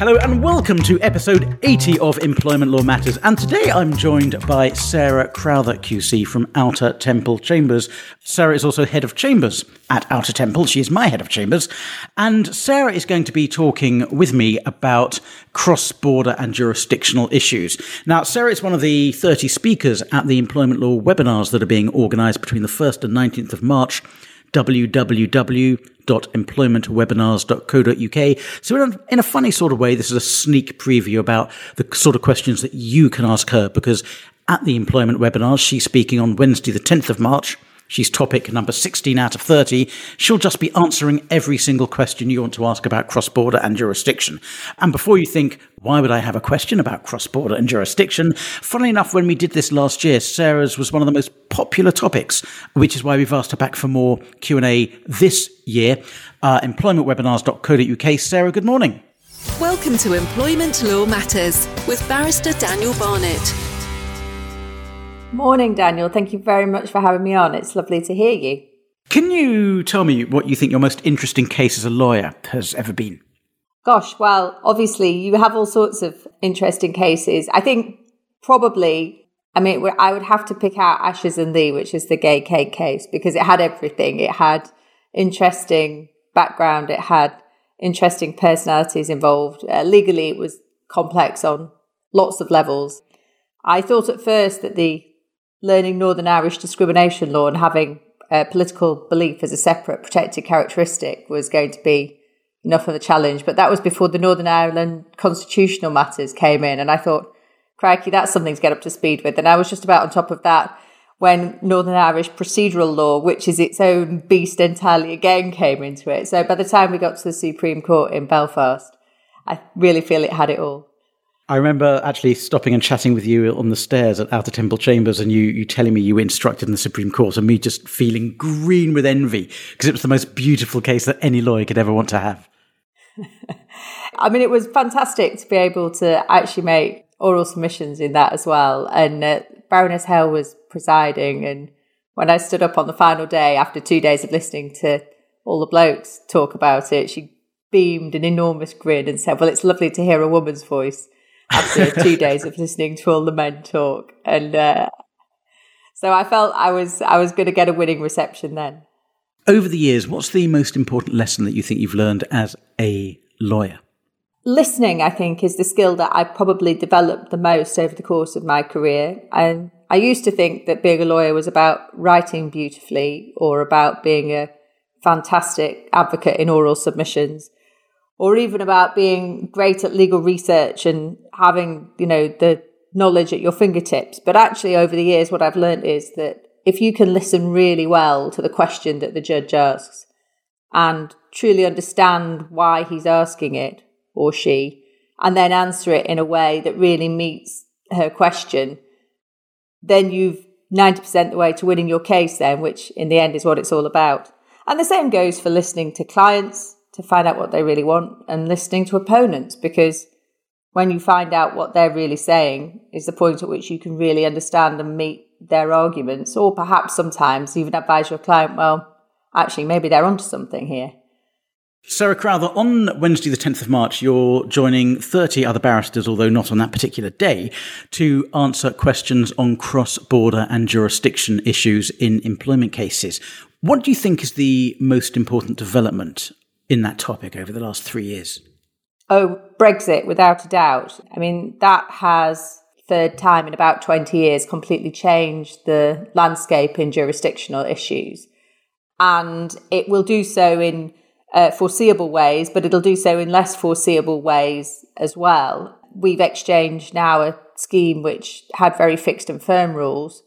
Hello and welcome to episode 80 of Employment Law Matters, and today I'm joined by Sarah Crowther QC from Outer Temple Chambers. Sarah is also head of chambers at Outer Temple. She is my head of chambers, and Sarah is going to be talking with me about cross-border and jurisdictional issues. Now, Sarah is one of the 30 speakers at the employment law webinars that are being organised between the 1st and 19th of March, www.employmentwebinars.co.uk. So in a funny sort of way, this is a sneak preview about the sort of questions that you can ask her, because at the employment webinars, she's speaking on Wednesday, the 10th of March. She's topic number 16 out of 30. She'll just be answering every single question you want to ask about cross-border and jurisdiction. And before you think, why would I have a question about cross-border and jurisdiction? Funnily enough, when we did this last year, Sarah's was one of the most popular topics, which is why we've asked her back for more Q&A this year. Employmentwebinars.co.uk. Sarah, good morning. Welcome to Employment Law Matters with Barrister Daniel Barnett. Morning, Daniel. Thank you very much for having me on. It's lovely to hear you. Can you tell me what you think your most interesting case as a lawyer has ever been? Gosh, well, obviously, you have all sorts of interesting cases. I think probably, I would have to pick out Ashes and Lee, which is the gay cake case, because it had everything. It had interesting background. It had interesting personalities involved. Legally, it was complex on lots of levels. I thought at first that the learning Northern Irish discrimination law and having a political belief as a separate protected characteristic was going to be enough of a challenge. But that was before the Northern Ireland constitutional matters came in. And I thought, crikey, that's something to get up to speed with. And I was just about on top of that when Northern Irish procedural law, which is its own beast entirely again, came into it. So by the time we got to the Supreme Court in Belfast, I really feel it had it all. I remember actually stopping and chatting with you on the stairs at Outer Temple Chambers, and you telling me you were instructed in the Supreme Court, and me just feeling green with envy because it was the most beautiful case that any lawyer could ever want to have. It was fantastic to be able to actually make oral submissions in that as well. And Baroness Hale was presiding, and when I stood up on the final day after 2 days of listening to all the blokes talk about it, she beamed an enormous grin and said, "Well, it's lovely to hear a woman's voice." After 2 days of listening to all the men talk. And so I felt I was going to get a winning reception then. Over the years, what's the most important lesson that you think you've learned as a lawyer? Listening, I think, is the skill that I probably developed the most over the course of my career. And I used to think that being a lawyer was about writing beautifully or about being a fantastic advocate in oral submissions, or even about being great at legal research and having, the knowledge at your fingertips. But actually, over the years, what I've learned is that if you can listen really well to the question that the judge asks and truly understand why he's asking it, or she, and then answer it in a way that really meets her question, then you've 90% the way to winning your case then, which in the end is what it's all about. And the same goes for listening to clients, to find out what they really want, and listening to opponents, because when you find out what they're really saying is the point at which you can really understand and meet their arguments, or perhaps sometimes even advise your client, well, actually, maybe they're onto something here. Sarah Crowther, on Wednesday the 10th of March, you're joining 30 other barristers, although not on that particular day, to answer questions on cross-border and jurisdiction issues in employment cases. What do you think is the most important development in that topic over the last 3 years? Oh, Brexit, without a doubt. That has, third time in about 20 years, completely changed the landscape in jurisdictional issues. And it will do so in foreseeable ways, but it'll do so in less foreseeable ways as well. We've exchanged now a scheme which had very fixed and firm rules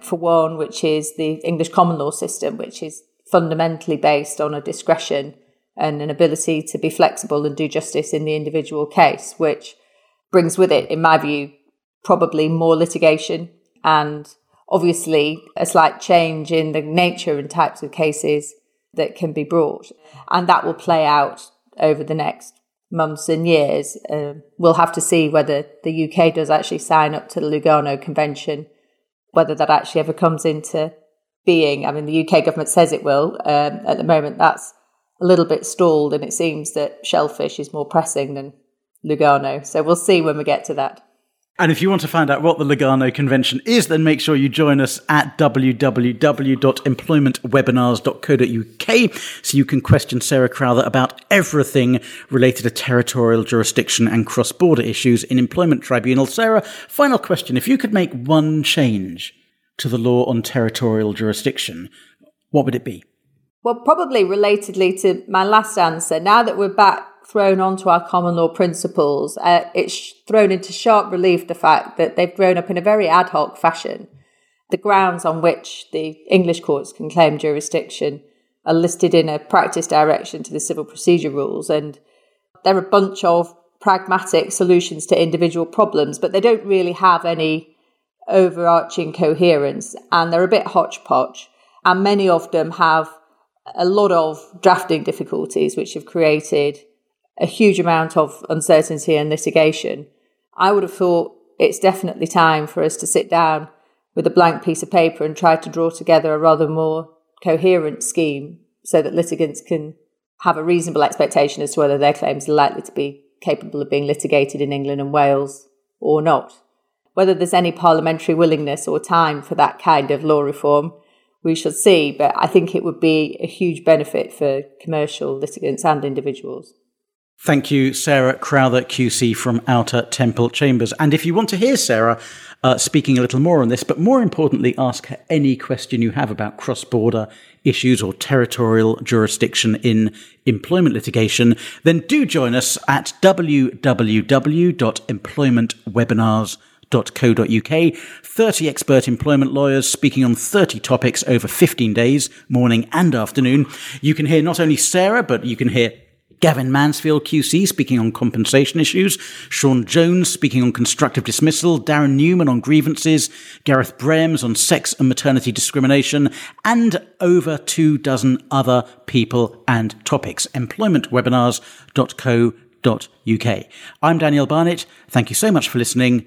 for one, which is the English common law system, which is fundamentally based on a discretion and an ability to be flexible and do justice in the individual case, which brings with it, in my view, probably more litigation and obviously a slight change in the nature and types of cases that can be brought. And that will play out over the next months and years. We'll have to see whether the UK does actually sign up to the Lugano Convention, whether that actually ever comes into being. The UK government says it will. At the moment, that's a little bit stalled, and it seems that shellfish is more pressing than Lugano. So we'll see when we get to that. And if you want to find out what the Lugano Convention is, then make sure you join us at www.employmentwebinars.co.uk so you can question Sarah Crowther about everything related to territorial jurisdiction and cross-border issues in employment tribunals. Sarah, final question. If you could make one change to the law on territorial jurisdiction, what would it be? Well, probably relatedly to my last answer, now that we're back thrown onto our common law principles, it's thrown into sharp relief the fact that they've grown up in a very ad hoc fashion. The grounds on which the English courts can claim jurisdiction are listed in a practice direction to the civil procedure rules, and they're a bunch of pragmatic solutions to individual problems, but they don't really have any overarching coherence, and they're a bit hodgepodge, and many of them have a lot of drafting difficulties which have created a huge amount of uncertainty and litigation. I would have thought it's definitely time for us to sit down with a blank piece of paper and try to draw together a rather more coherent scheme so that litigants can have a reasonable expectation as to whether their claims are likely to be capable of being litigated in England and Wales or not. Whether there's any parliamentary willingness or time for that kind of law reform, we shall see, but I think it would be a huge benefit for commercial litigants and individuals. Thank you, Sarah Crowther, QC from Outer Temple Chambers. And if you want to hear Sarah speaking a little more on this, but more importantly, ask her any question you have about cross-border issues or territorial jurisdiction in employment litigation, then do join us at www.employmentwebinars.co.uk. 30 expert employment lawyers speaking on 30 topics over 15 days, morning and afternoon. You can hear not only Sarah, but you can hear Gavin Mansfield, QC, speaking on compensation issues, Sean Jones speaking on constructive dismissal, Darren Newman on grievances, Gareth Brahms on sex and maternity discrimination, and over 24 other people and topics. employmentwebinars.co.uk. I'm Daniel Barnett. Thank you so much for listening.